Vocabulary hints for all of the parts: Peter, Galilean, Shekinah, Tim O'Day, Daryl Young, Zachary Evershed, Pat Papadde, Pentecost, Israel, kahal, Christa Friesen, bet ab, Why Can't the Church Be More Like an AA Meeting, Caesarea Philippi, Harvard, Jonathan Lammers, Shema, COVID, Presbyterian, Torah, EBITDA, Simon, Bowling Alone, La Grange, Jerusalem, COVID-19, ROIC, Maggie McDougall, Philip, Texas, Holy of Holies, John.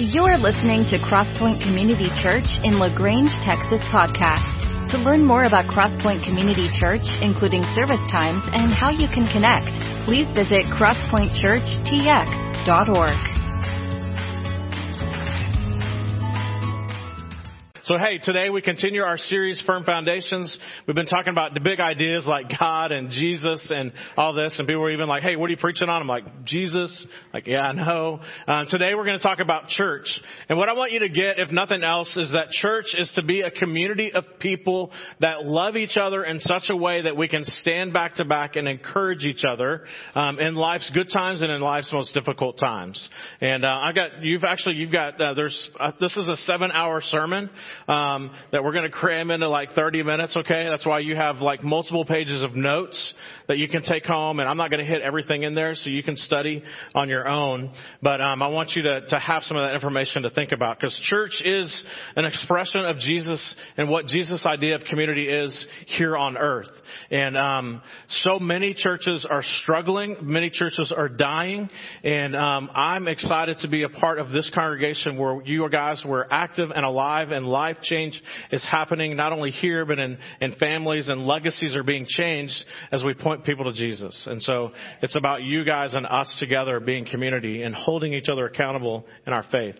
You're listening to Crosspoint Community Church in La Grange, Texas podcast. To learn more about Crosspoint Community Church, including service times and how you can connect, please visit crosspointchurchtx.org. So hey, today we continue our series, Firm Foundations. We've been talking about the big ideas like God and Jesus and all this, and people were even like, hey, what are you preaching on? I'm like, Jesus. Like, yeah, I know. Today we're going to talk about church. And what I want you to get, if nothing else, is that church is to be a community of people that love each other in such a way that we can stand back to back and encourage each other in life's good times and in life's most difficult times. And this is a 7-hour sermon that we're going to cram into like 30 minutes, okay? That's why you have like multiple pages of notes that you can take home, and I'm not going to hit everything in there, so you can study on your own. But I want you to have some of that information to think about, because church is an expression of Jesus and what Jesus' idea of community is here on earth. And so many churches are struggling, many churches are dying, and I'm excited to be a part of this congregation where you guys were active and alive, and life change is happening not only here but in families, and legacies are being changed as we point people to Jesus. And so it's about you guys and us together being community and holding each other accountable in our faith.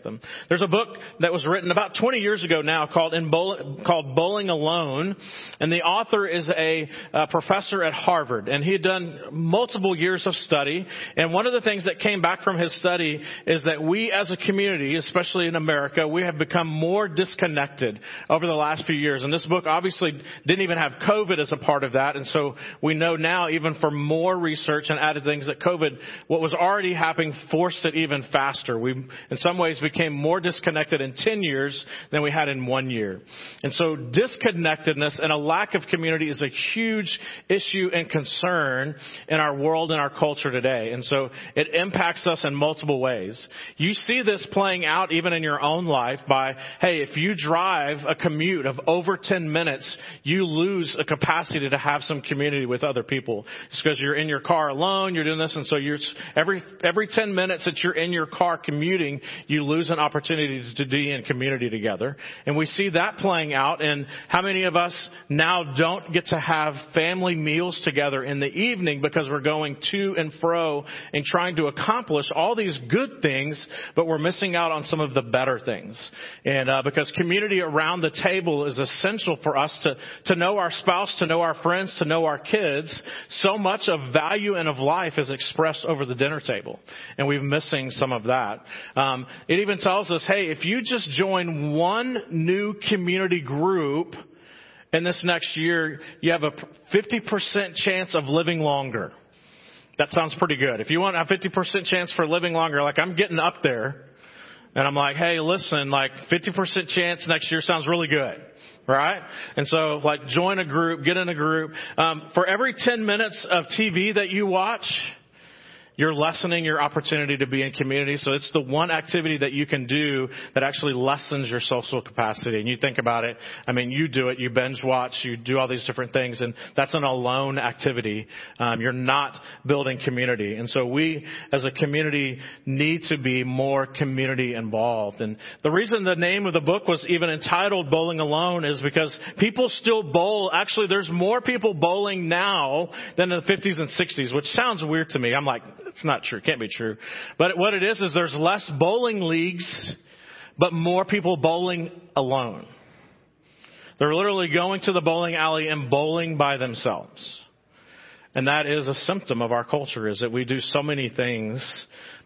There's a book that was written about 20 years ago now called Bowling Alone, and the author is a professor at Harvard, and he had done multiple years of study, and one of the things that came back from his study is that we as a community, especially in America, we have become more disconnected over the last few years. And this book obviously didn't even have COVID as a part of that, and so we know now, even for more research and added things, that COVID, what was already happening, forced it even faster. We, in some ways, became more disconnected in 10 years than we had in 1 year. And so disconnectedness and a lack of community is a huge issue and concern in our world and our culture today. And so it impacts us in multiple ways. You see this playing out even in your own life by, hey, if you drive a commute of over 10 minutes, you lose a capacity to have some community with other people. It's because you're in your car alone, you're doing this, and so you're every 10 minutes that you're in your car commuting, you lose an opportunity to be in community together. And we see that playing out in how many of us now don't get to have family meals together in the evening because we're going to and fro and trying to accomplish all these good things, but we're missing out on some of the better things. And because community around the table is essential for us to know our spouse, to know our friends, to know our kids. So much of value and of life is expressed over the dinner table, and we're missing some of that. It even tells us, hey, if you just join one new community group in this next year, you have a 50% chance of living longer. That sounds pretty good. If you want a 50% chance for living longer, like, I'm getting up there, and I'm like, hey, listen, like, 50% chance next year sounds really good. Right? And so, like, join a group, get in a group. For every 10 minutes of TV that you watch, you're lessening your opportunity to be in community. So it's the one activity that you can do that actually lessens your social capacity. And you think about it. I mean, you do it. You binge watch. You do all these different things. And that's an alone activity. You're not building community. And so we as a community need to be more community involved. And the reason the name of the book was even entitled Bowling Alone is because people still bowl. Actually, there's more people bowling now than in the 50s and 60s, which sounds weird to me. I'm like, it's not true. Can't be true. But what it is there's less bowling leagues, but more people bowling alone. They're literally going to the bowling alley and bowling by themselves. And that is a symptom of our culture, is that we do so many things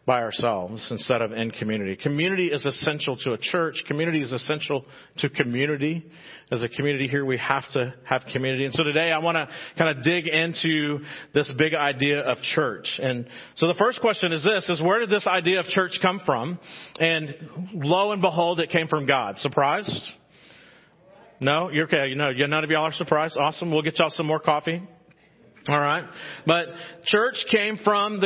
by ourselves instead of in community. Community is essential to a church. Community is essential to community. As a community here, we have to have community. And so today I want to kind of dig into this big idea of church. And so the first question is this, is where did this idea of church come from? And lo and behold, it came from God. Surprised? No? You're okay. You know, none of y'all are surprised. Awesome. We'll get y'all some more coffee. All right. But church came from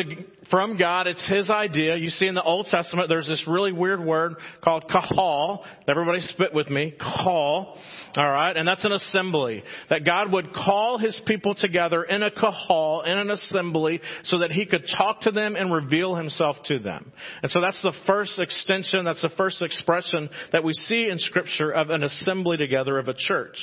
God. It's his idea. You see in the Old Testament, there's this really weird word called kahal. Everybody spit with me. Kahal. All right. And that's an assembly that God would call his people together in a kahal, in an assembly, so that he could talk to them and reveal himself to them. And so that's the first extension. That's the first expression that we see in Scripture of an assembly together of a church.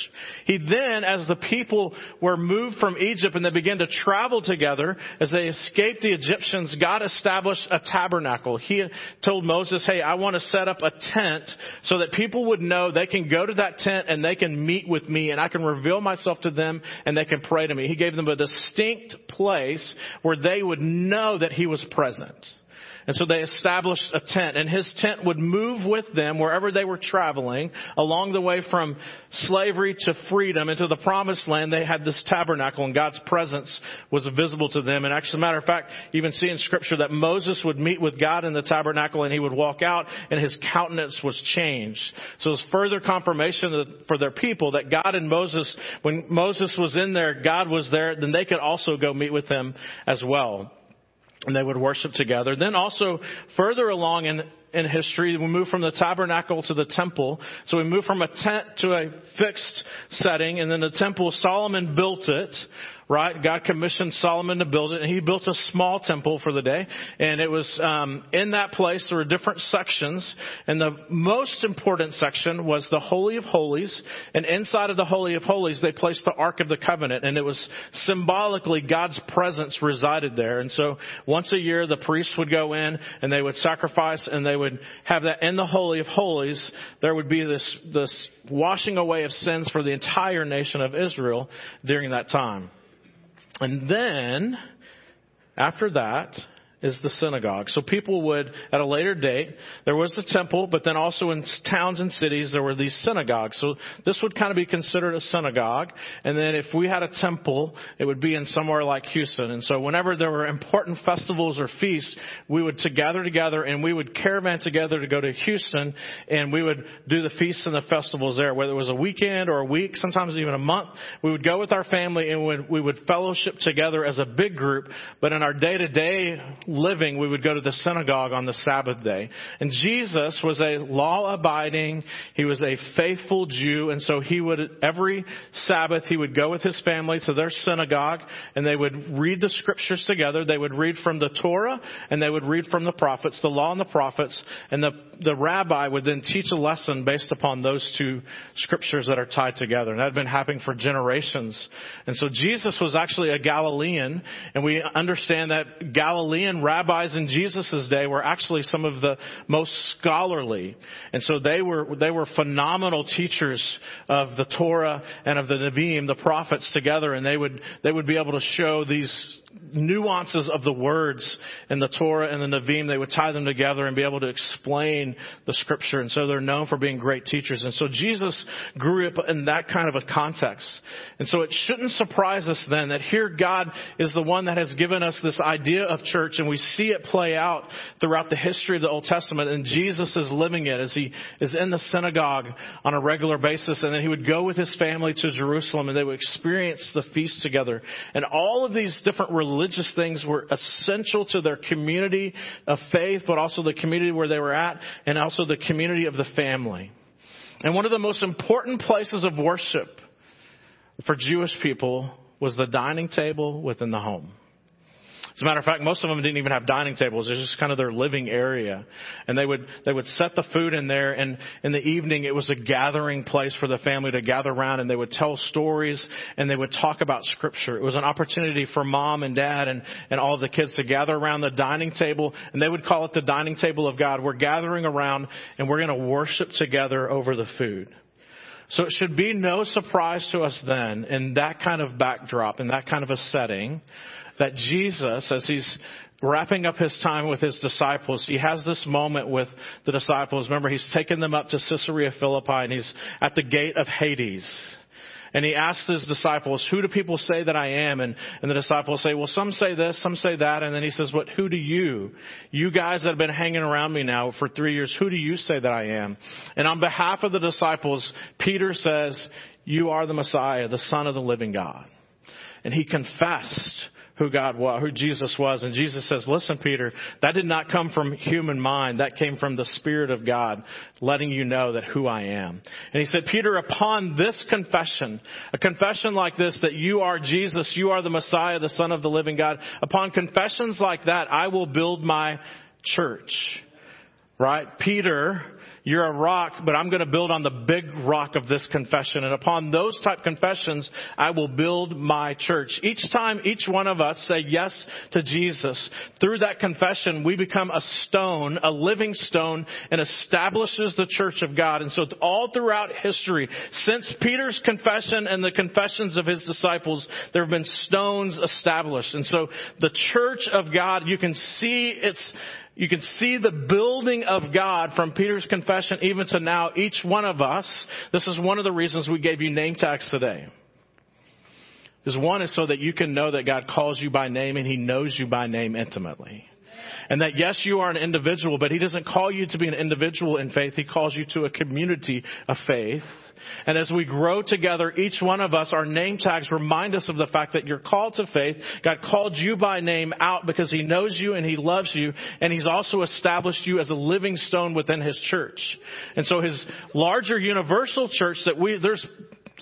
He then, as the people were moved from Egypt and they began to travel together, as they escaped the Egyptians, God established a tabernacle. He told Moses, hey, I want to set up a tent so that people would know they can go to that tent and they can meet with me and I can reveal myself to them and they can pray to me. He gave them a distinct place where they would know that he was present. And so they established a tent, and his tent would move with them wherever they were traveling along the way from slavery to freedom into the promised land. They had this tabernacle, and God's presence was visible to them. And actually, as a matter of fact, you even see in Scripture that Moses would meet with God in the tabernacle, and he would walk out, and his countenance was changed. So it was further confirmation for their people that God and Moses, when Moses was in there, God was there, then they could also go meet with him as well. And they would worship together. Then also further along in history, we move from the tabernacle to the temple. So we move from a tent to a fixed setting. And then the temple, Solomon built it. Right? God commissioned Solomon to build it, and he built a small temple for the day. And it was in that place, there were different sections. And the most important section was the Holy of Holies. And inside of the Holy of Holies, they placed the Ark of the Covenant. And it was symbolically God's presence resided there. And so once a year, the priests would go in, and they would sacrifice, and they would have that in the Holy of Holies. There would be this washing away of sins for the entire nation of Israel during that time. And then, after that, is the synagogue. So people would, at a later date, there was the temple, but then also in towns and cities, there were these synagogues. So this would kind of be considered a synagogue. And then if we had a temple, it would be in somewhere like Houston. And so whenever there were important festivals or feasts, we would gather together and we would caravan together to go to Houston, and we would do the feasts and the festivals there, whether it was a weekend or a week, sometimes even a month. We would go with our family and we would fellowship together as a big group. But in our day-to-day living, we would go to the synagogue on the Sabbath day. And Jesus was a law-abiding, he was a faithful Jew, and so he would, every Sabbath, he would go with his family to their synagogue, and they would read the Scriptures together. They would read from the Torah, and they would read from the prophets, the law and the prophets, and the rabbi would then teach a lesson based upon those two Scriptures that are tied together. And that had been happening for generations. And so Jesus was actually a Galilean, and we understand that Galilean rabbis in Jesus' day were actually some of the most scholarly. And so they were phenomenal teachers of the Torah and of the Nevi'im, the prophets together, and they would be able to show these nuances of the words in the Torah and the Nevi'im. They would tie them together and be able to explain the Scripture. And so they're known for being great teachers. And so Jesus grew up in that kind of a context. And so it shouldn't surprise us then that here God is the one that has given us this idea of church, and we see it play out throughout the history of the Old Testament. And Jesus is living it as he is in the synagogue on a regular basis. And then he would go with his family to Jerusalem, and they would experience the feast together. And all of these different religious things were essential to their community of faith, but also the community where they were at, and also the community of the family. And one of the most important places of worship for Jewish people was the dining table within the home. As a matter of fact, most of them didn't even have dining tables. It was just kind of their living area. And they would set the food in there, and in the evening it was a gathering place for the family to gather around, and they would tell stories and they would talk about Scripture. It was an opportunity for mom and dad and all the kids to gather around the dining table, and they would call it the dining table of God. We're gathering around and we're going to worship together over the food. So it should be no surprise to us then, in that kind of backdrop, in that kind of a setting, that Jesus, as he's wrapping up his time with his disciples, he has this moment with the disciples. Remember, he's taken them up to Caesarea Philippi, and he's at the gate of Hades. And he asks his disciples, who do people say that I am? And the disciples say, well, some say this, some say that. And then he says, but who do you guys that have been hanging around me now for 3 years, who do you say that I am? And on behalf of the disciples, Peter says, you are the Messiah, the Son of the living God. and he confessed who God was, who Jesus was. And Jesus says, listen, Peter, that did not come from human mind. That came from the Spirit of God, letting you know that who I am. And he said, Peter, upon this confession, a confession like this, that you are Jesus, you are the Messiah, the Son of the living God. Upon confessions like that, I will build my church. Right? Peter, you're a rock, but I'm going to build on the big rock of this confession. And upon those type confessions, I will build my church. Each time each one of us say yes to Jesus, through that confession, we become a stone, a living stone, and establishes the church of God. And so all throughout history, since Peter's confession and the confessions of his disciples, there have been stones established. And so the church of God, you can see the building of God from Peter's confession even to now. Each one of us, this is one of the reasons we gave you name tags today. This one is so that you can know that God calls you by name and he knows you by name intimately. And that, yes, you are an individual, but he doesn't call you to be an individual in faith. He calls you to a community of faith. And as we grow together, each one of us, our name tags remind us of the fact that you're called to faith. God called you by name out because he knows you and he loves you. And he's also established you as a living stone within his church. And so his larger universal church that there's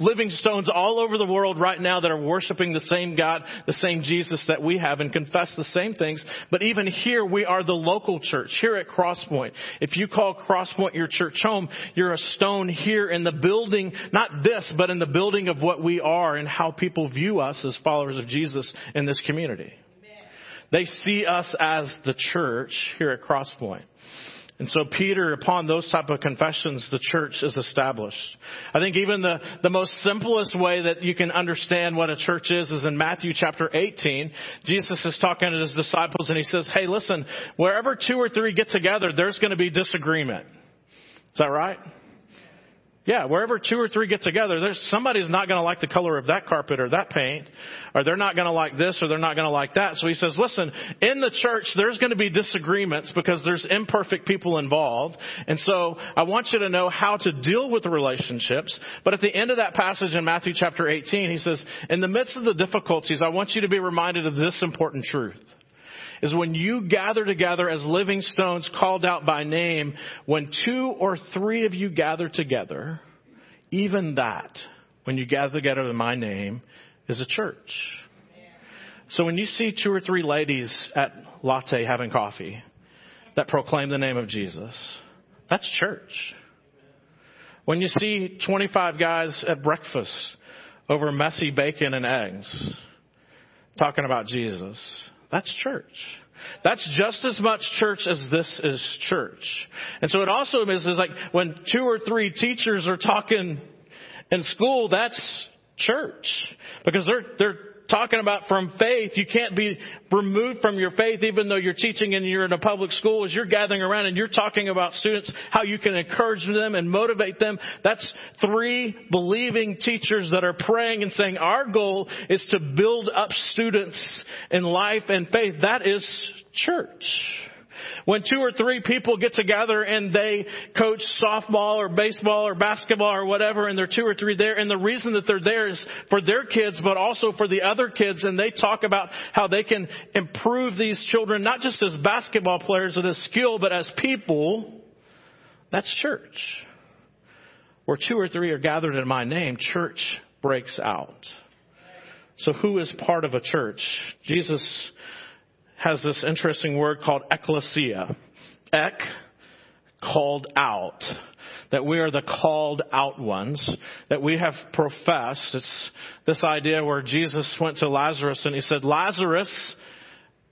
living stones all over the world right now that are worshiping the same God, the same Jesus that we have, and confess the same things. But even here, we are the local church here at Crosspoint. If you call Crosspoint your church home, you're a stone here in the building, not this, but in the building of what we are and how people view us as followers of Jesus in this community. Amen. They see us as the church here at Crosspoint. And so Peter, upon those type of confessions, the church is established. I think even the most simplest way that you can understand what a church is in Matthew chapter 18. Jesus is talking to his disciples and he says, hey, listen, wherever two or three get together, there's going to be disagreement. Is that right? Yeah, wherever two or three get together, somebody's not going to like the color of that carpet or that paint, or they're not going to like this or they're not going to like that. So he says, listen, in the church, there's going to be disagreements because there's imperfect people involved. And so I want you to know how to deal with the relationships. But at the end of that passage in Matthew chapter 18, he says, in the midst of the difficulties, I want you to be reminded of this important truth. Is when you gather together as living stones called out by name, when two or three of you gather together, even that, when you gather together in my name, is a church. So when you see two or three ladies at latte having coffee that proclaim the name of Jesus, that's church. When you see 25 guys at breakfast over messy bacon and eggs talking about Jesus, that's church. That's just as much church as this is church. And so it also is like when two or three teachers are talking in school, that's church. Because they're talking about from faith. You can't be removed from your faith even though you're teaching and you're in a public school. As you're gathering around and you're talking about students, how you can encourage them and motivate them. That's three believing teachers that are praying and saying our goal is to build up students in life and faith. That is church. When two or three people get together and they coach softball or baseball or basketball or whatever, and there are two or three there, and the reason that they're there is for their kids, but also for the other kids, and they talk about how they can improve these children, not just as basketball players and as skill, but as people, that's church. Where two or three are gathered in my name, church breaks out. So who is part of a church? Jesus has this interesting word called ekklesia. Ek, called out. That we are the called out ones. That we have professed. It's this idea where Jesus went to Lazarus and he said, Lazarus,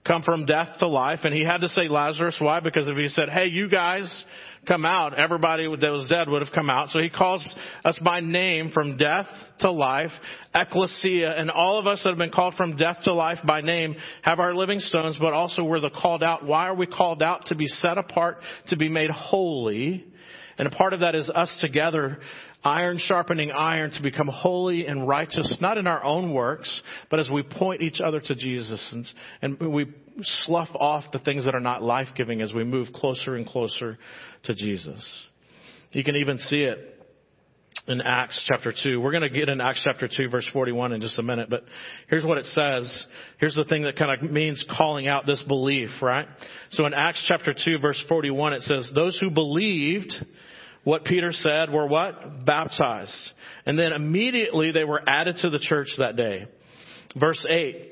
come from death to life. And he had to say Lazarus. Why? Because if he said, hey, you guys come out, everybody that was dead would have come out. So he calls us by name from death to life, ekklesia. And all of us that have been called from death to life by name have our living stones, but also we're the called out. Why are we called out? To be set apart, to be made holy. And a part of that is us together, iron sharpening iron, to become holy and righteous, not in our own works, but as we point each other to Jesus and we slough off the things that are not life-giving as we move closer and closer to Jesus. You can even see it in Acts chapter 2. We're going to get in Acts chapter 2, verse 41 in just a minute. But here's what it says. Here's the thing that kind of means calling out this belief, right? So in Acts chapter 2, verse 41, it says, those who believed what Peter said were what? Baptized. And then immediately they were added to the church that day. Verse 8.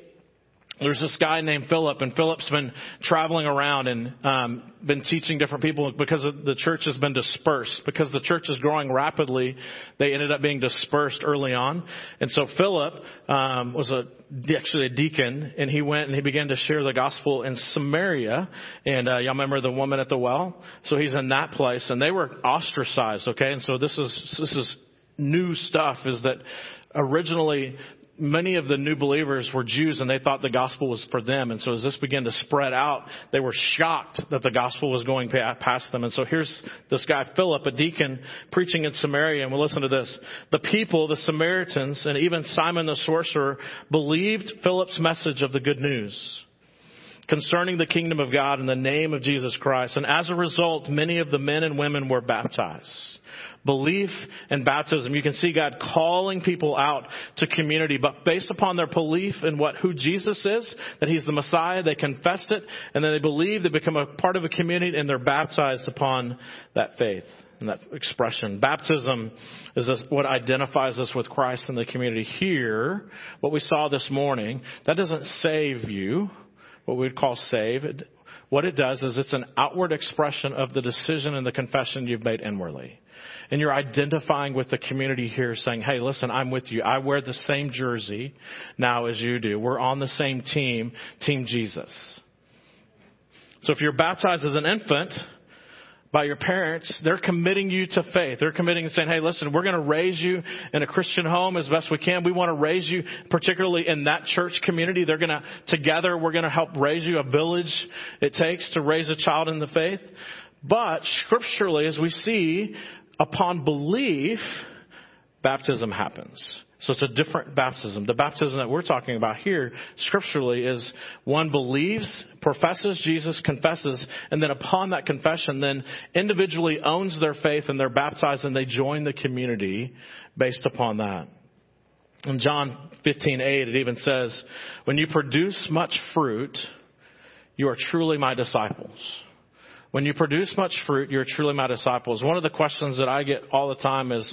There's this guy named Philip, and Philip's been traveling around and been teaching different people because the church has been dispersed. Because the church is growing rapidly, they ended up being dispersed early on. And so Philip was actually a deacon, and he went and he began to share the gospel in Samaria. And y'all remember the woman at the well? So he's in that place, and they were ostracized, okay? And so this is new stuff, is that originally many of the new believers were Jews, and they thought the gospel was for them. And so as this began to spread out, they were shocked that the gospel was going past them. And so here's this guy, Philip, a deacon, preaching in Samaria. And we'll listen to this. The people, the Samaritans, and even Simon the sorcerer, believed Philip's message of the good news concerning the kingdom of God in the name of Jesus Christ. And as a result, many of the men and women were baptized. Belief and baptism. You can see God calling people out to community, but based upon their belief in who Jesus is, that he's the Messiah, they confessed it, and then they believe, they become a part of a community, and they're baptized upon that faith and that expression. Baptism is what identifies us with Christ in the community. Here, what we saw this morning, that doesn't save you, what we'd call save. What it does is it's an outward expression of the decision and the confession you've made inwardly. And you're identifying with the community here saying, hey, listen, I'm with you. I wear the same jersey now as you do. We're on the same team, Team Jesus. So if you're baptized as an infant by your parents, they're committing you to faith. They're committing and saying, hey, listen, we're going to raise you in a Christian home as best we can. We want to raise you particularly in that church community. They're going to, together, we're going to help raise you, a village it takes to raise a child in the faith. But scripturally, as we see, upon belief, baptism happens. So it's a different baptism. The baptism that we're talking about here, scripturally, is one believes, professes Jesus, confesses, and then upon that confession, then individually owns their faith and they're baptized and they join the community based upon that. In John 15:8, it even says, when you produce much fruit, you are truly my disciples. When you produce much fruit, you're truly my disciples. One of the questions that I get all the time is,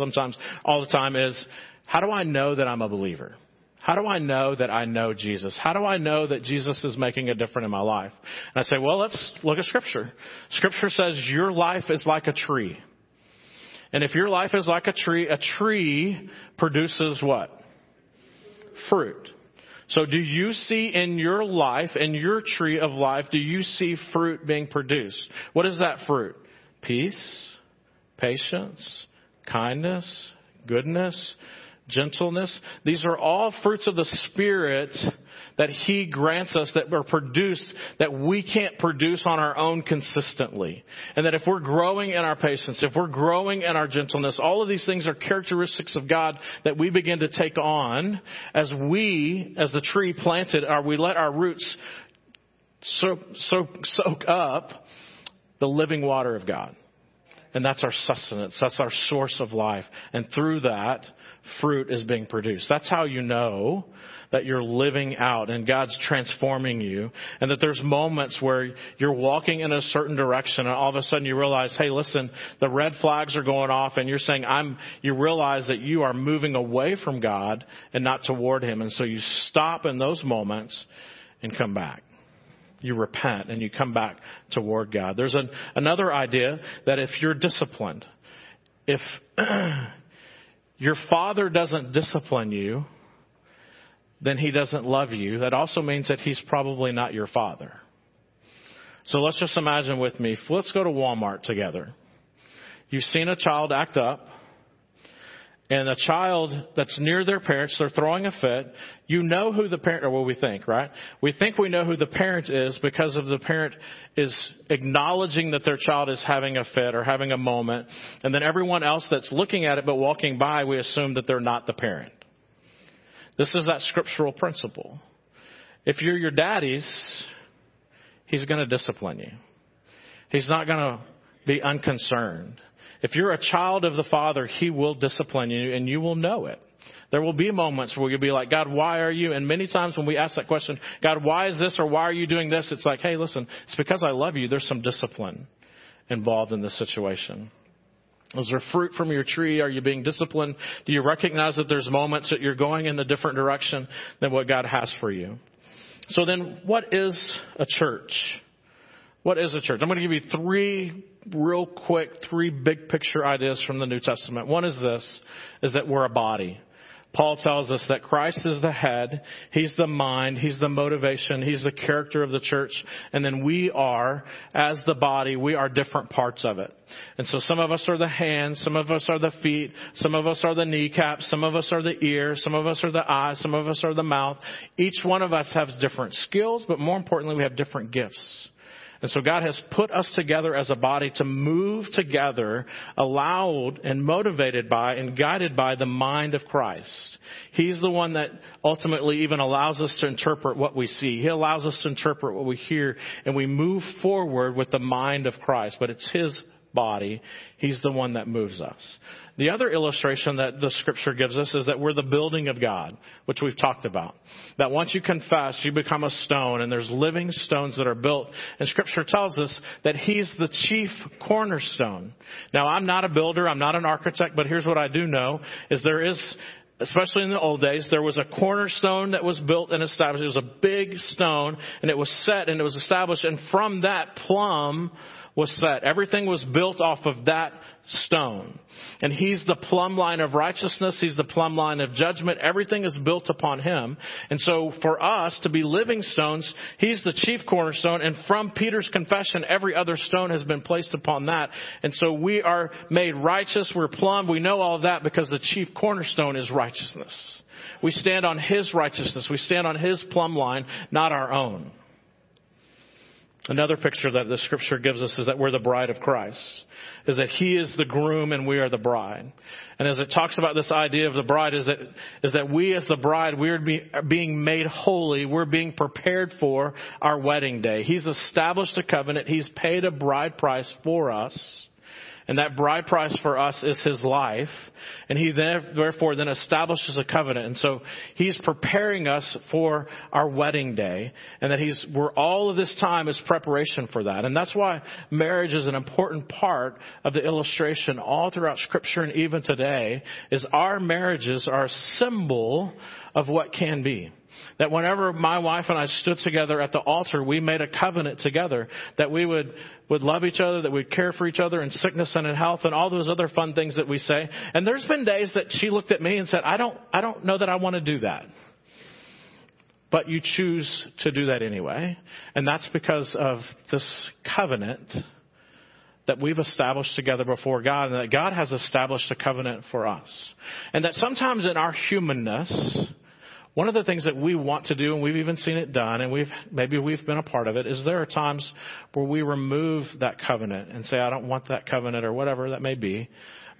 how do I know that I'm a believer? How do I know that I know Jesus? How do I know that Jesus is making a difference in my life? And I say, well, let's look at Scripture. Scripture says your life is like a tree. And if your life is like a tree produces what? Fruit. So do you see in your life, in your tree of life, do you see fruit being produced? What is that fruit? Peace, patience, kindness, goodness, gentleness. These are all fruits of the Spirit that He grants us that are produced that we can't produce on our own consistently. And that if we're growing in our patience, if we're growing in our gentleness, all of these things are characteristics of God that we begin to take on as we, as the tree planted, or we let our roots soak up the living water of God. And that's our sustenance. That's our source of life. And through that, fruit is being produced. That's how you know that you're living out and God's transforming you. And that there's moments where you're walking in a certain direction and all of a sudden you realize, hey, listen, the red flags are going off and you're saying, you realize that you are moving away from God and not toward Him. And so you stop in those moments and come back. You repent and you come back toward God. There's another idea that if you're disciplined, if your father doesn't discipline you, then he doesn't love you. That also means that he's probably not your father. So let's just imagine with me, let's go to Walmart together. You've seen a child act up, and a child that's near their parents, they're throwing a fit. You know who the parent, or what we think, right? We think we know who the parent is because of the parent is acknowledging that their child is having a fit or having a moment. And then everyone else that's looking at it but walking by, we assume that they're not the parent. This is that scriptural principle. If you're your daddy's, he's going to discipline you. He's not going to be unconcerned. If you're a child of the Father, he will discipline you and you will know it. There will be moments where you'll be like, God, why are you? And many times when we ask that question, God, why is this or why are you doing this? It's like, hey, listen, it's because I love you. There's some discipline involved in this situation. Is there fruit from your tree? Are you being disciplined? Do you recognize that there's moments that you're going in a different direction than what God has for you? So then what is a church? What is a church? I'm going to give you three big picture ideas from the New Testament. One is this, is that we're a body. Paul tells us that Christ is the head, he's the mind, he's the motivation, he's the character of the church, and then we are, as the body, we are different parts of it. And so some of us are the hands, some of us are the feet, some of us are the kneecaps, some of us are the ears, some of us are the eyes, some of us are the mouth. Each one of us has different skills, but more importantly, we have different gifts. And so God has put us together as a body to move together, allowed and motivated by and guided by the mind of Christ. He's the one that ultimately even allows us to interpret what we see. He allows us to interpret what we hear, and we move forward with the mind of Christ. But it's his body. He's the one that moves us. The other illustration that the scripture gives us is that we're the building of God, which we've talked about. That once you confess, you become a stone, and there's living stones that are built. And scripture tells us that he's the chief cornerstone. Now, I'm not a builder. I'm not an architect, but here's what I do know is there is, especially in the old days, there was a cornerstone that was built and established. It was a big stone, and it was set, and it was established. And from that plumb was set. Everything was built off of that stone. And he's the plumb line of righteousness. He's the plumb line of judgment. Everything is built upon him. And so for us to be living stones, he's the chief cornerstone. And from Peter's confession, every other stone has been placed upon that. And so we are made righteous. We're plumbed. We know all of that because the chief cornerstone is righteousness. We stand on his righteousness. We stand on his plumb line, not our own. Another picture that the scripture gives us is that we're the bride of Christ, is that he is the groom and we are the bride. And as it talks about this idea of the bride, is that we as the bride, we're being made holy. We're being prepared for our wedding day. He's established a covenant. He's paid a bride price for us. And that bride price for us is his life. And he therefore then establishes a covenant. And so he's preparing us for our wedding day. And that we're all of this time is preparation for that. And that's why marriage is an important part of the illustration all throughout scripture and even today is our marriages are a symbol of what can be. That whenever my wife and I stood together at the altar, we made a covenant together that we would love each other, that we'd care for each other in sickness and in health and all those other fun things that we say. And there's been days that she looked at me and said, I don't know that I want to do that. But you choose to do that anyway. And that's because of this covenant that we've established together before God and that God has established a covenant for us. And that sometimes in our humanness, one of the things that we want to do, and we've even seen it done, and maybe we've been a part of it, is there are times where we remove that covenant and say, I don't want that covenant or whatever that may be.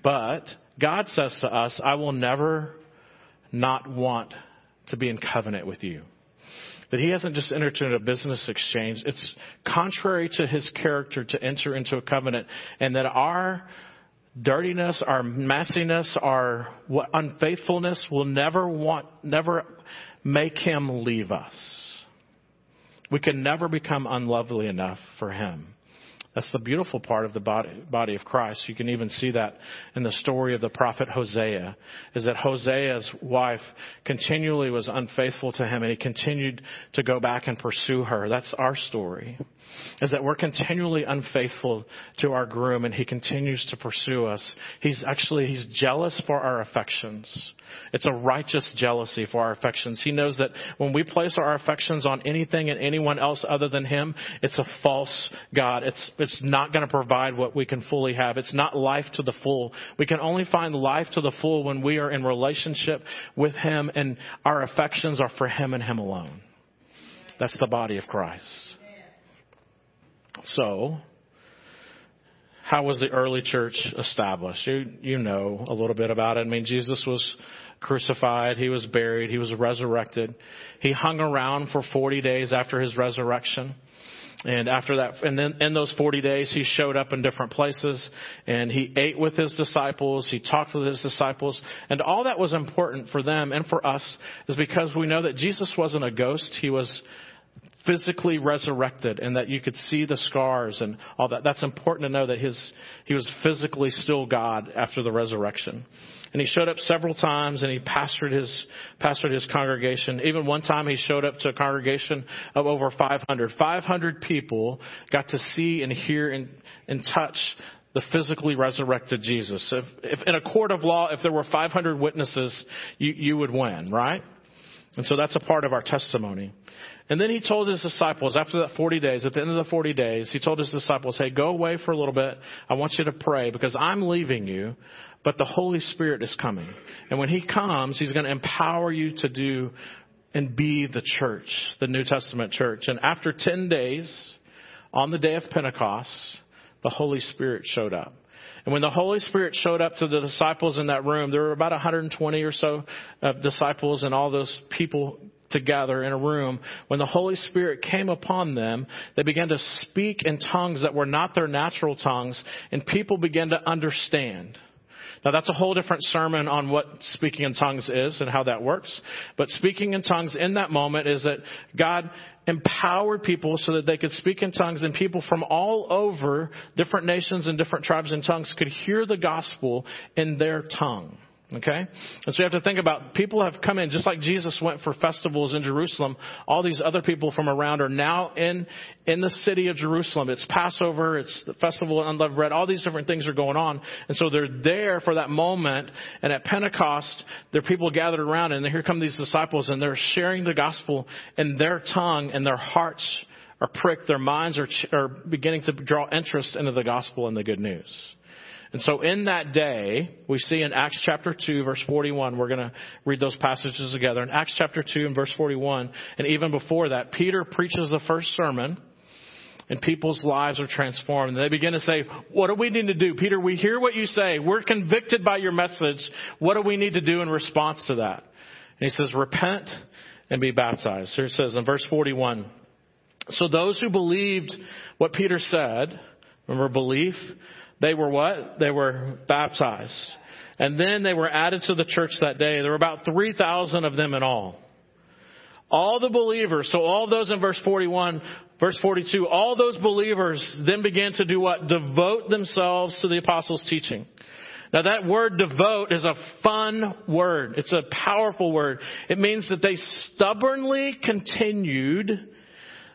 But God says to us, I will never not want to be in covenant with you. That he hasn't just entered into a business exchange. It's contrary to his character to enter into a covenant, and that our dirtiness, our messiness, our unfaithfulness will never make him leave us. We can never become unlovely enough for him. That's the beautiful part of the body of Christ. You can even see that in the story of the prophet Hosea, is that Hosea's wife continually was unfaithful to him, and he continued to go back and pursue her. That's our story, is that we're continually unfaithful to our groom, and he continues to pursue us. He's jealous for our affections. It's a righteous jealousy for our affections. He knows that when we place our affections on anything and anyone else other than him, it's a false God. It's not going to provide what we can fully have. It's not life to the full. We can only find life to the full when we are in relationship with him and our affections are for him and him alone. That's the body of Christ. So, how was the early church established? You know a little bit about it. I mean, Jesus was crucified. He was buried. He was resurrected. He hung around for 40 days after his resurrection. And after that, and then in those 40 days, he showed up in different places and he ate with his disciples. He talked with his disciples, and all that was important for them and for us is because we know that Jesus wasn't a ghost. He was physically resurrected, and that you could see the scars and all that. That's important to know that he was physically still God after the resurrection. And he showed up several times, and he pastored his congregation. Even one time he showed up to a congregation of over 500. 500 people got to see and hear and touch the physically resurrected Jesus. If in a court of law, if there were 500 witnesses, you would win, right? And so that's a part of our testimony. And then he told his disciples after that 40 days, at the end of the 40 days, he told his disciples, hey, go away for a little bit. I want you to pray because I'm leaving you, but the Holy Spirit is coming. And when he comes, he's going to empower you to do and be the church, the New Testament church. And after 10 days, on the day of Pentecost, the Holy Spirit showed up. And when the Holy Spirit showed up to the disciples in that room, there were about 120 or so of disciples and all those people together in a room. When the Holy Spirit came upon them, they began to speak in tongues that were not their natural tongues, and people began to understand. Now, that's a whole different sermon on what speaking in tongues is and how that works. But speaking in tongues in that moment is that God empowered people so that they could speak in tongues, and people from all over different nations and different tribes and tongues could hear the gospel in their tongue. Okay? And so you have to think about, people have come in, just like Jesus went for festivals in Jerusalem, all these other people from around are now in the city of Jerusalem. It's Passover, it's the festival of unleavened bread, all these different things are going on. And so they're there for that moment, and at Pentecost, there are people gathered around, and here come these disciples, and they're sharing the gospel in their tongue, and their hearts are pricked, their minds are beginning to draw interest into the gospel and the good news. And so in that day, we see in Acts chapter 2, verse 41, we're going to read those passages together. In Acts chapter 2 and verse 41, and even before that, Peter preaches the first sermon, and people's lives are transformed. And they begin to say, what do we need to do? Peter, we hear what you say. We're convicted by your message. What do we need to do in response to that? And he says, repent and be baptized. Here it says in verse 41, so those who believed what Peter said, remember belief, they were what? They were baptized. And then they were added to the church that day. There were about 3,000 of them in all. All the believers, so all those in verse 41, verse 42, all those believers then began to do what? Devote themselves to the apostles' teaching. Now that word devote is a fun word. It's a powerful word. It means that they stubbornly continued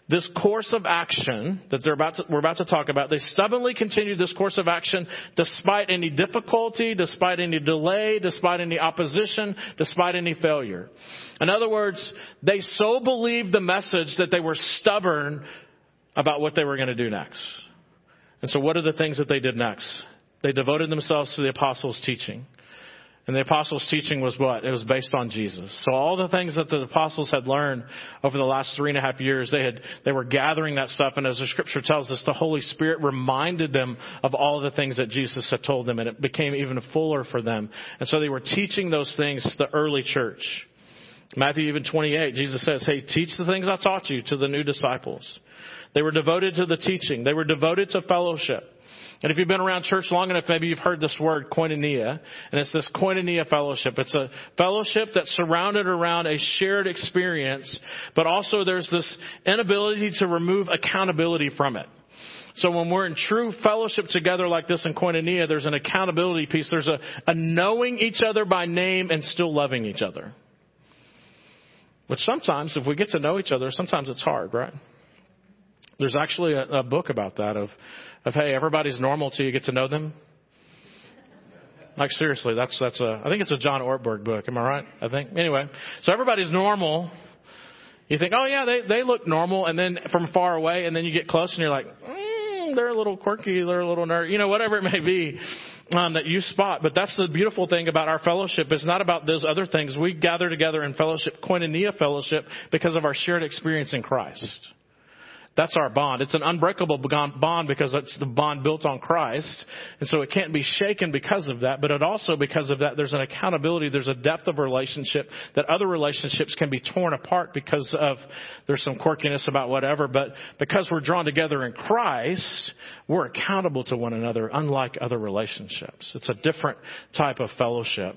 this course of action that we're about to talk about. They stubbornly continued this course of action despite any difficulty, despite any delay, despite any opposition, despite any failure. In other words, they so believed the message that they were stubborn about what they were going to do next. And so what are the things that they did next? They devoted themselves to the apostles' teaching. And the apostles' teaching was what? It was based on Jesus. So all the things that the apostles had learned over the last 3.5 years, they were gathering that stuff. And as the scripture tells us, the Holy Spirit reminded them of all the things that Jesus had told them. And it became even fuller for them. And so they were teaching those things to the early church. Matthew even 28, Jesus says, hey, teach the things I taught you to the new disciples. They were devoted to the teaching. They were devoted to fellowship. And if you've been around church long enough, maybe you've heard this word, koinonia. And it's this koinonia fellowship. It's a fellowship that's surrounded around a shared experience, but also there's this inability to remove accountability from it. So when we're in true fellowship together like this in koinonia, there's an accountability piece. There's a knowing each other by name and still loving each other. Which sometimes, if we get to know each other, sometimes it's hard, right? There's actually a book about that of hey, everybody's normal till you get to know them. Like, seriously, that's I think it's a John Ortberg book. Am I right? I think. Anyway, so everybody's normal. You think, oh, yeah, they look normal. And then from far away, and then you get close and you're like, they're a little quirky. They're a little nerd, whatever it may be that you spot. But that's the beautiful thing about our fellowship. It's not about those other things. We gather together in fellowship, koinonia fellowship, because of our shared experience in Christ. That's our bond. It's an unbreakable bond because it's the bond built on Christ. And so it can't be shaken because of that. But it also, because of that, there's an accountability. There's a depth of relationship that other relationships can be torn apart because of, there's some quirkiness about whatever. But because we're drawn together in Christ, we're accountable to one another, unlike other relationships. It's a different type of fellowship.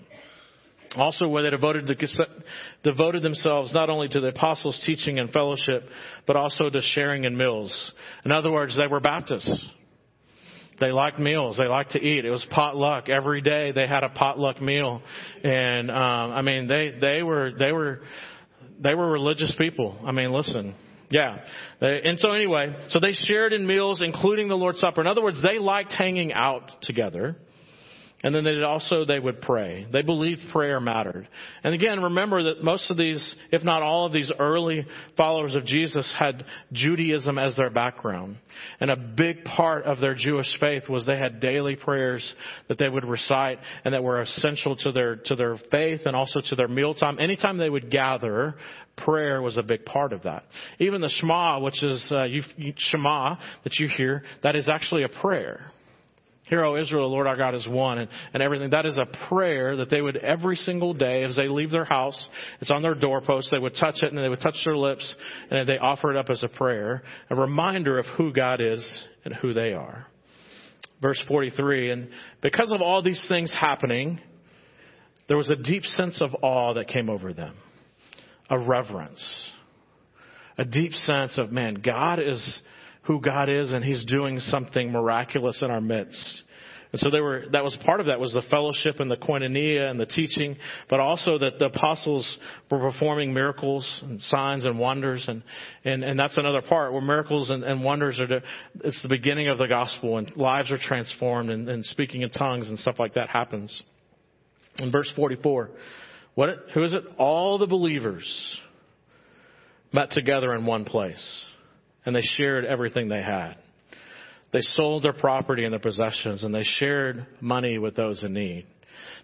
Also, where they devoted themselves not only to the apostles' teaching and fellowship, but also to sharing in meals. In other words, they were Baptists. They liked meals. They liked to eat. It was potluck. Every day they had a potluck meal. And, I mean, they were religious people. I mean, listen. Yeah. And so anyway, so they shared in meals, including the Lord's Supper. In other words, they liked hanging out together. And then they would pray. They believed prayer mattered. And again, remember that most of these, if not all of these early followers of Jesus had Judaism as their background. And a big part of their Jewish faith was they had daily prayers that they would recite and that were essential to their faith and also to their mealtime. Anytime they would gather, prayer was a big part of that. Even the Shema, which is Shema that you hear, that is actually a prayer. Hear, O Israel, Lord our God is one, and everything. That is a prayer that they would every single day as they leave their house. It's on their doorpost. They would touch it, and they would touch their lips, and they offer it up as a prayer, a reminder of who God is and who they are. Verse 43, and because of all these things happening, there was a deep sense of awe that came over them, a reverence, a deep sense of, man, God is who God is, and He's doing something miraculous in our midst. And so that was part of that was the fellowship and the koinonia and the teaching, but also that the apostles were performing miracles and signs and wonders. And that's another part where miracles and wonders it's the beginning of the gospel, and lives are transformed, and speaking in tongues and stuff like that happens. In verse 44, who is it? All the believers met together in one place. And they shared everything they had. They sold their property and their possessions, and they shared money with those in need.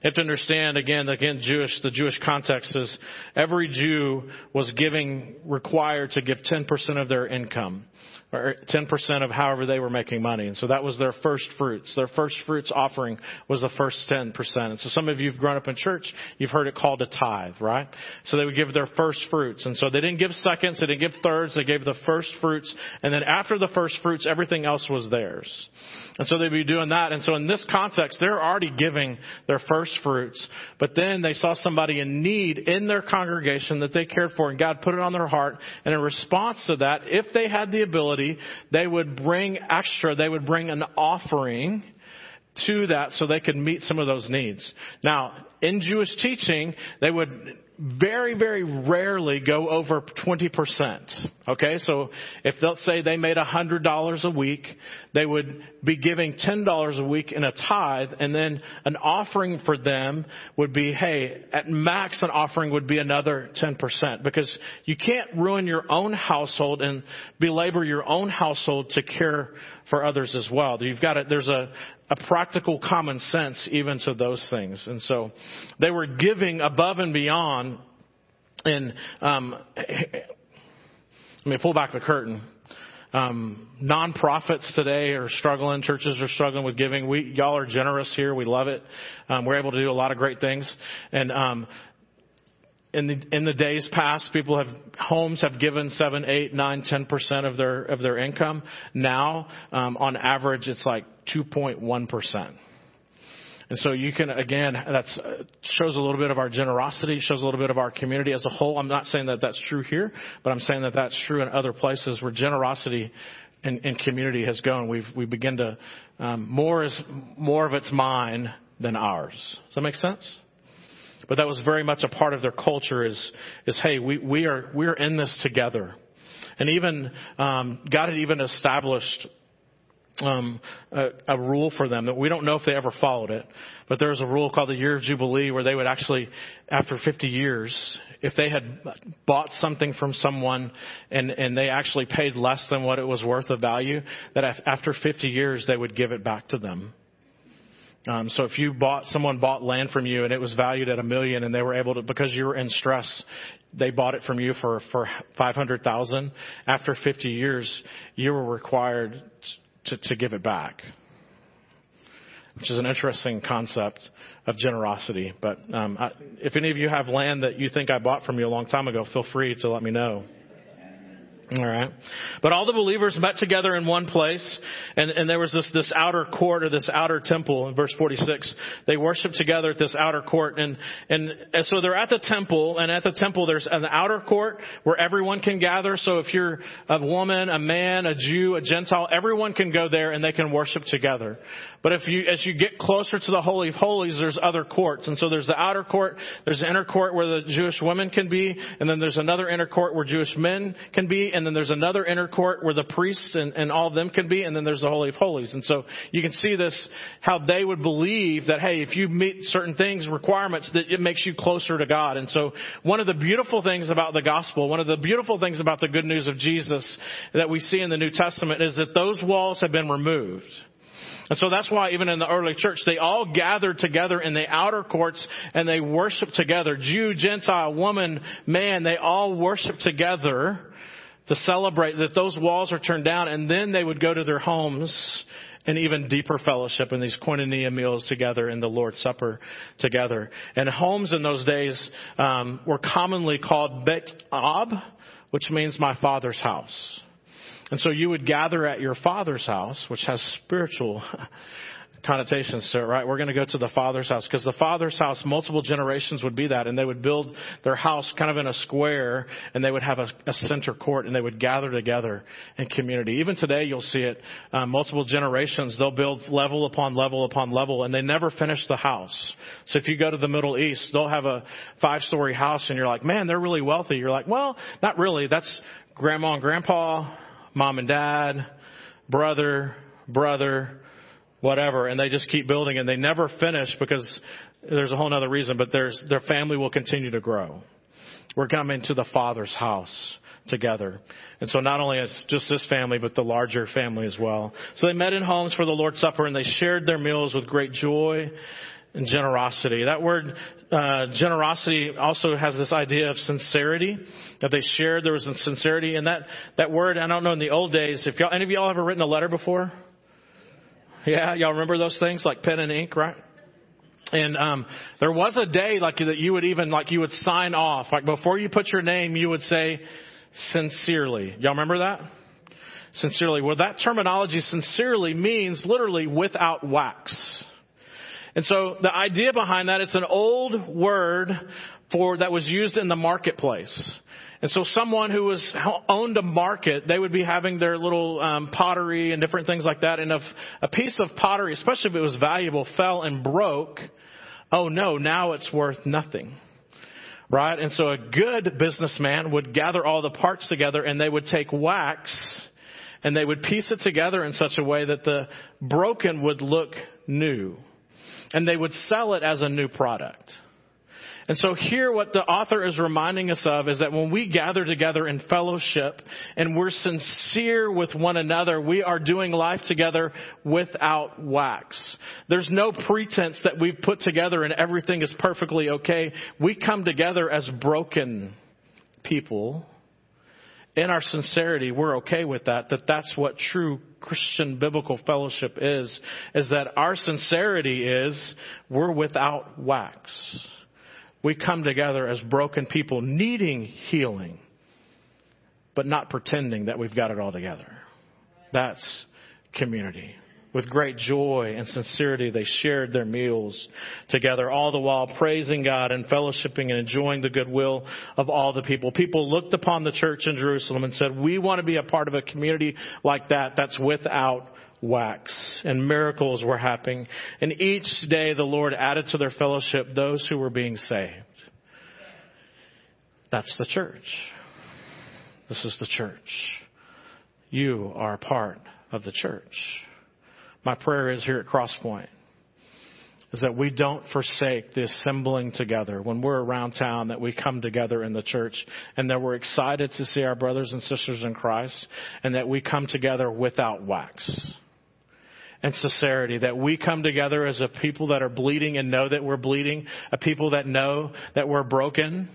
You have to understand, again, the Jewish context is every Jew was required to give 10% of their income, or 10% of however they were making money. And so that was their first fruits. Their first fruits offering was the first 10%. And so some of you have grown up in church, you've heard it called a tithe, right? So they would give their first fruits. And so they didn't give seconds, they didn't give thirds, they gave the first fruits. And then after the first fruits, everything else was theirs. And so they'd be doing that. And so in this context, they're already giving their first fruits, but then they saw somebody in need in their congregation that they cared for, and God put it on their heart. And in response to that, if they had the ability, they would bring extra. They would bring an offering to that so they could meet some of those needs. Now, in Jewish teaching, they would very, very rarely go over 20%. Okay, so if they'll say they made $100 a week, they would be giving $10 a week in a tithe, and then an offering for them would be, hey, at max an offering would be another 10%, because you can't ruin your own household and belabor your own household to care for others as well. There's a practical common sense even to those things. And so they were giving above and beyond. And let me pull back the curtain. Nonprofits today are struggling. Churches are struggling with giving. Y'all are generous here. We love it. We're able to do a lot of great things. And in the days past, homes have given 7, 8, 9, 10% of their income. Now, on average, it's like 2.1%. And so you can, again, that shows a little bit of our generosity, shows a little bit of our community as a whole. I'm not saying that that's true here, but I'm saying that that's true in other places where generosity and community has gone. We begin to, more of it's mine than ours. Does that make sense? But that was very much a part of their culture is hey, we're in this together. And even, God had even established a rule for them that we don't know if they ever followed it, but there was a rule called the Year of Jubilee where they would actually, after 50 years, if they had bought something from someone and they actually paid less than what it was worth of value, that after 50 years, they would give it back to them. So if you bought, someone bought land from you and it was valued at $1 million and they were able to, because you were in stress, they bought it from you for $500,000. After 50 years, you were required to give it back, which is an interesting concept of generosity. But, if any of you have land that you think I bought from you a long time ago, feel free to let me know. All right. But all the believers met together in one place, and there was this outer court, or this outer temple in verse 46. They worshiped together at this outer court, and so they're at the temple, and at the temple there's an outer court where everyone can gather. So if you're a woman, a man, a Jew, a Gentile, everyone can go there and they can worship together. But as you get closer to the Holy of Holies, there's other courts. And so there's the outer court, there's the inner court where the Jewish women can be, and then there's another inner court where Jewish men can be, and then there's another inner court where the priests and all of them can be, and then there's the Holy of Holies. And so you can see this, how they would believe that, hey, if you meet certain things, requirements, that it makes you closer to God. And so one of the beautiful things about the gospel, one of the beautiful things about the good news of Jesus that we see in the New Testament is that those walls have been removed. And so that's why even in the early church, they all gathered together in the outer courts and they worshiped together. Jew, Gentile, woman, man, they all worshiped together to celebrate that those walls are turned down, and then they would go to their homes and even deeper fellowship in these koinonia meals together and the Lord's Supper together. And homes in those days were commonly called Bet Ab, which means my father's house. And so you would gather at your father's house, which has spiritual connotations to it, right? We're going to go to the father's house, because the father's house, multiple generations would be that, and they would build their house kind of in a square, and they would have a center court, and they would gather together in community. Even today, you'll see it, multiple generations, they'll build level upon level upon level, and they never finish the house. So if you go to the Middle East, they'll have a 5-story house, and you're like, man, they're really wealthy. You're like, well, not really. That's grandma and grandpa, mom and dad, brother, whatever, and they just keep building and they never finish, because there's a whole other reason, but their family will continue to grow. We're coming to the father's house together. And so not only is just this family, but the larger family as well. So they met in homes for the Lord's Supper, and they shared their meals with great joy and generosity. That word generosity also has this idea of sincerity, that they shared. There was a sincerity in that word. I don't know, in the old days, if y'all, any of y'all ever written a letter before? Yeah, y'all remember those things, like pen and ink, right? And there was a day like that you would even, like, you would sign off, like before you put your name, you would say sincerely. Y'all remember that? Sincerely. Well, that terminology, sincerely, means literally without wax. And so the idea behind that, it's an old word for that was used in the marketplace. And so someone who was owned a market, they would be having their little pottery and different things like that. And if a piece of pottery, especially if it was valuable, fell and broke, oh no, now it's worth nothing. Right? And so a good businessman would gather all the parts together, and they would take wax and they would piece it together in such a way that the broken would look new. And they would sell it as a new product. And so here what the author is reminding us of is that when we gather together in fellowship and we're sincere with one another, we are doing life together without wax. There's no pretense that we've put together and everything is perfectly okay. We come together as broken people. In our sincerity, we're okay with that that's what true Christian biblical fellowship is that our sincerity is we're without wax. We come together as broken people needing healing, but not pretending that we've got it all together. That's community. With great joy and sincerity, they shared their meals together, all the while praising God and fellowshipping and enjoying the goodwill of all the people. People looked upon the church in Jerusalem and said, we want to be a part of a community like that, that's without wax. And miracles were happening. And each day the Lord added to their fellowship those who were being saved. That's the church. This is the church. You are a part of the church. My prayer is here at Crosspoint is that we don't forsake the assembling together. When we're around town, that we come together in the church, and that we're excited to see our brothers and sisters in Christ, and that we come together without wax. and sincerity, that we come together as a people that are bleeding and know that we're bleeding, a people that know that we're broken,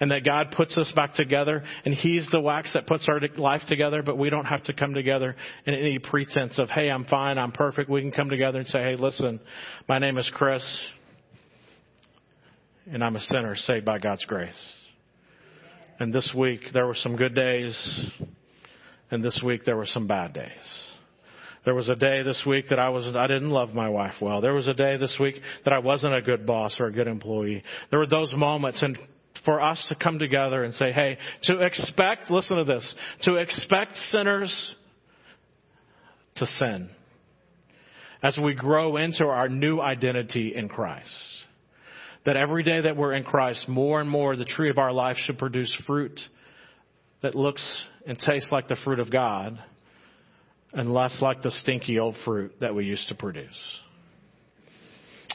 and that God puts us back together, and He's the wax that puts our life together, but we don't have to come together in any pretense of, hey, I'm fine, I'm perfect. We can come together and say, hey, listen, my name is Chris, and I'm a sinner saved by God's grace. And this week there were some good days, and this week there were some bad days. There was a day this week that I didn't love my wife well. There was a day this week that I wasn't a good boss or a good employee. There were those moments, and for us to come together and say, hey, to expect, listen to this, to expect sinners to sin as we grow into our new identity in Christ. That every day that we're in Christ, more and more the tree of our life should produce fruit that looks and tastes like the fruit of God and less like the stinky old fruit that we used to produce.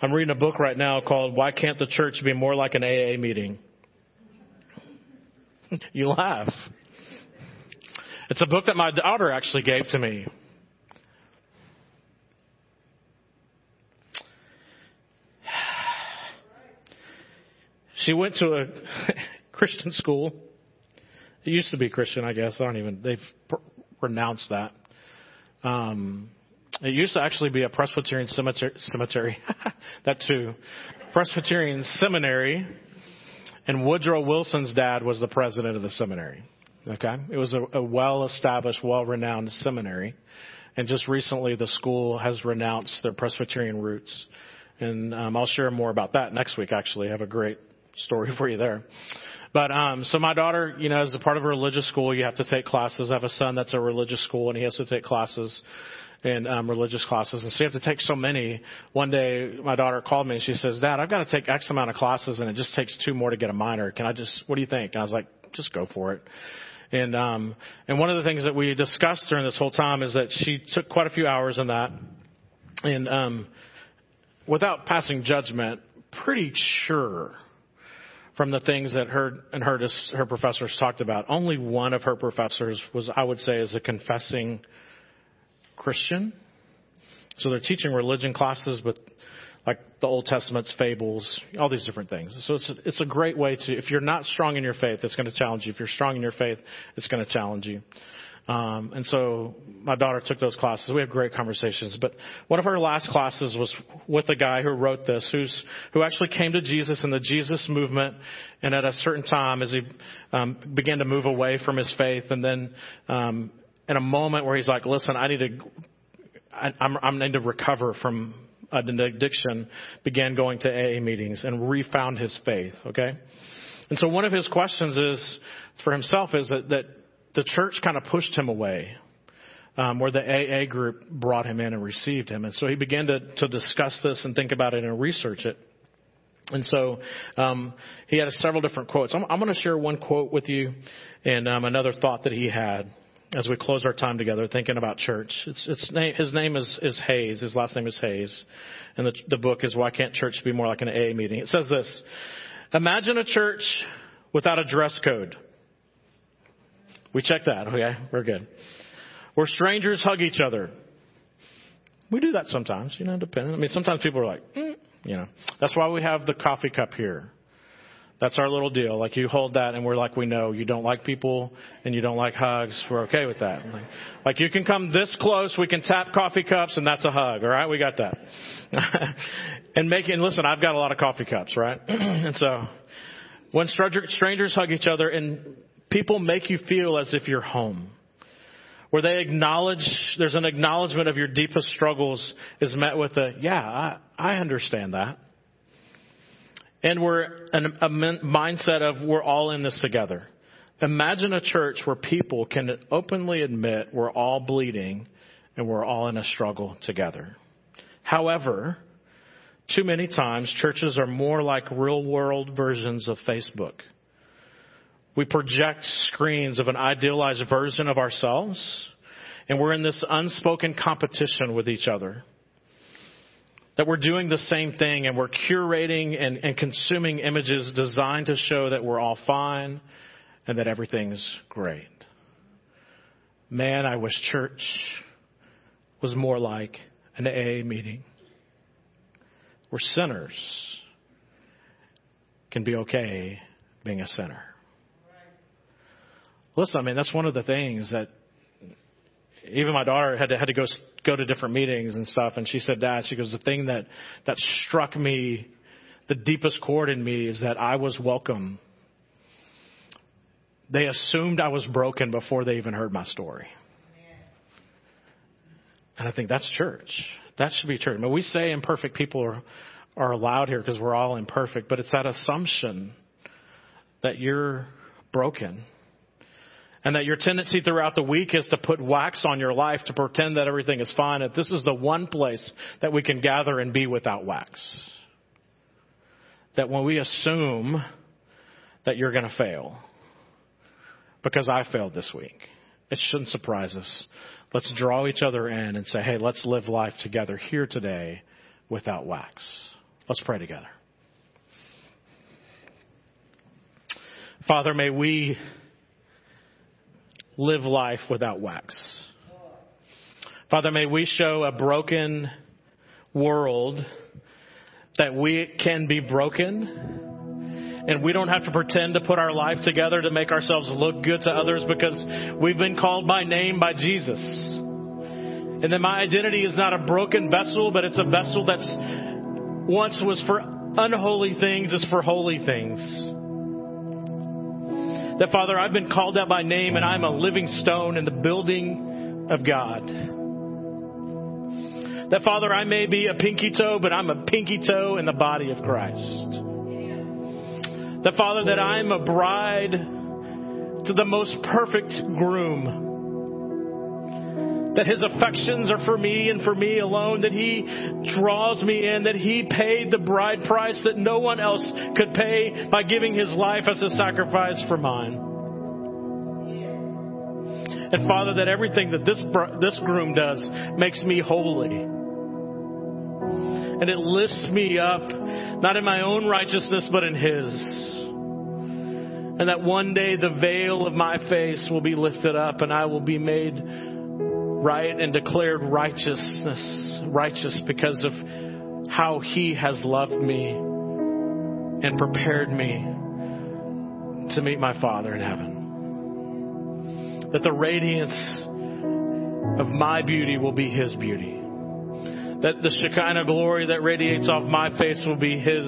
I'm reading a book right now called Why Can't the Church Be More Like an AA Meeting? You laugh. It's a book that my daughter actually gave to me. She went to a Christian school. It used to be Christian, I guess. They've renounced that. It used to actually be a Presbyterian cemetery. That too. Presbyterian seminary. And Woodrow Wilson's dad was the president of the seminary. Okay? It was a well-established, well-renowned seminary. And just recently the school has renounced their Presbyterian roots. And I'll share more about that next week, actually. I have a great story for you there. But so my daughter, you know, as a part of a religious school, you have to take classes. I have a son that's a religious school, and he has to take classes and religious classes. And so you have to take so many. One day my daughter called me, and she says, Dad, I've got to take X amount of classes, and it just takes 2 more to get a minor. What do you think? And I was like, just go for it. And one of the things that we discussed during this whole time is that she took quite a few hours in that. And without passing judgment, pretty sure from the things that her professors talked about, only one of her professors was, I would say, is a confessing Christian. So they're teaching religion classes with, like, the Old Testament's fables, all these different things. So it's a great way to, if you're not strong in your faith, it's going to challenge you. If you're strong in your faith, it's going to challenge you. And so my daughter took those classes. We had great conversations. But one of her last classes was with a guy who wrote this, who actually came to Jesus in the Jesus movement. And at a certain time, as he began to move away from his faith, and then in a moment where he's like, listen, I need to recover from an addiction, began going to AA meetings and refound his faith. Okay. And so one of his questions is for himself is that the church kind of pushed him away, where the AA group brought him in and received him. And so he began to discuss this and think about it and research it. And so he had several different quotes. I'm going to share one quote with you and another thought that he had as we close our time together thinking about church. His name is Hayes. His last name is Hayes. And the book is Why Can't Church Be More Like an AA Meeting? It says this: imagine a church without a dress code. We check that. Okay, we're good. Where strangers hug each other. We do that sometimes, you know, depending. I mean, sometimes people are like, you know, that's why we have the coffee cup here. That's our little deal. Like, you hold that and we're like, we know you don't like people and you don't like hugs. We're okay with that. Like you can come this close. We can tap coffee cups and that's a hug. All right. We got that. And listen, I've got a lot of coffee cups, right? And so when strangers hug each other and people make you feel as if you're home, where there's an acknowledgement of your deepest struggles is met with I understand that. And we're a mindset of we're all in this together. Imagine a church where people can openly admit we're all bleeding and we're all in a struggle together. However, too many times churches are more like real world versions of Facebook. We project screens of an idealized version of ourselves, and we're in this unspoken competition with each other. That we're doing the same thing, and we're curating and consuming images designed to show that we're all fine and that everything's great. Man, I wish church was more like an AA meeting where sinners can be okay being a sinner. Listen, I mean, that's one of the things that even my daughter had to go to different meetings and stuff. And she said, Dad, she goes, the thing that struck me, the deepest chord in me, is that I was welcome. They assumed I was broken before they even heard my story. And I think that's church. That should be church. I mean, we say imperfect people are allowed here because we're all imperfect, but it's that assumption that you're broken and that your tendency throughout the week is to put wax on your life to pretend that everything is fine. That this is the one place that we can gather and be without wax. That when we assume that you're going to fail because I failed this week, it shouldn't surprise us. Let's draw each other in and say, hey, let's live life together here today without wax. Let's pray together. Father, may we live life without wax. Father, may we show a broken world that we can be broken. And we don't have to pretend to put our life together to make ourselves look good to others, because we've been called by name by Jesus. And then my identity is not a broken vessel, but it's a vessel that's once was for unholy things is for holy things. That, Father, I've been called out by name and I'm a living stone in the building of God. That, Father, I may be a pinky toe, but I'm a pinky toe in the body of Christ. That, Father, that I am a bride to the most perfect groom. That his affections are for me and for me alone. That he draws me in. That he paid the bride price that no one else could pay by giving his life as a sacrifice for mine. And, Father, that everything that this groom does makes me holy. And it lifts me up, not in my own righteousness, but in his. And that one day the veil of my face will be lifted up and I will be made right and declared righteous because of how he has loved me and prepared me to meet my Father in heaven. That the radiance of my beauty will be his beauty. That the Shekinah glory that radiates off my face will be his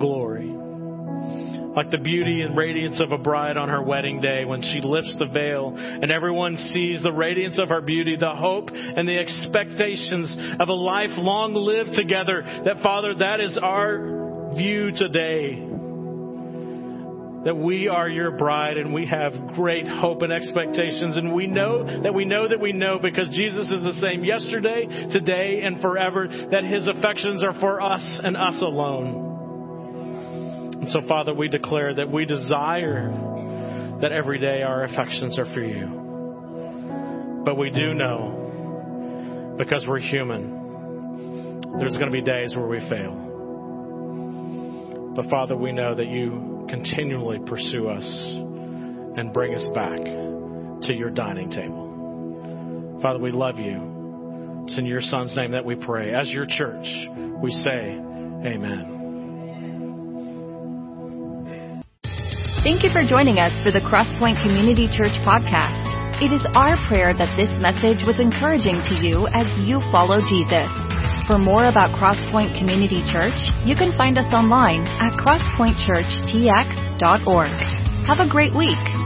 glory. Like the beauty and radiance of a bride on her wedding day when she lifts the veil and everyone sees the radiance of her beauty, the hope and the expectations of a life long lived together. That, Father, that is our view today. That we are your bride and we have great hope and expectations. And we know that we know because Jesus is the same yesterday, today, and forever, that his affections are for us and us alone. And so, Father, we declare that we desire that every day our affections are for you. But we do know, because we're human, there's going to be days where we fail. But, Father, we know that you continually pursue us and bring us back to your dining table. Father, we love you. It's in your Son's name that we pray. As your church, we say, amen. Thank you for joining us for the Crosspoint Community Church podcast. It is our prayer that this message was encouraging to you as you follow Jesus. For more about Crosspoint Community Church, you can find us online at crosspointchurchtx.org. Have a great week.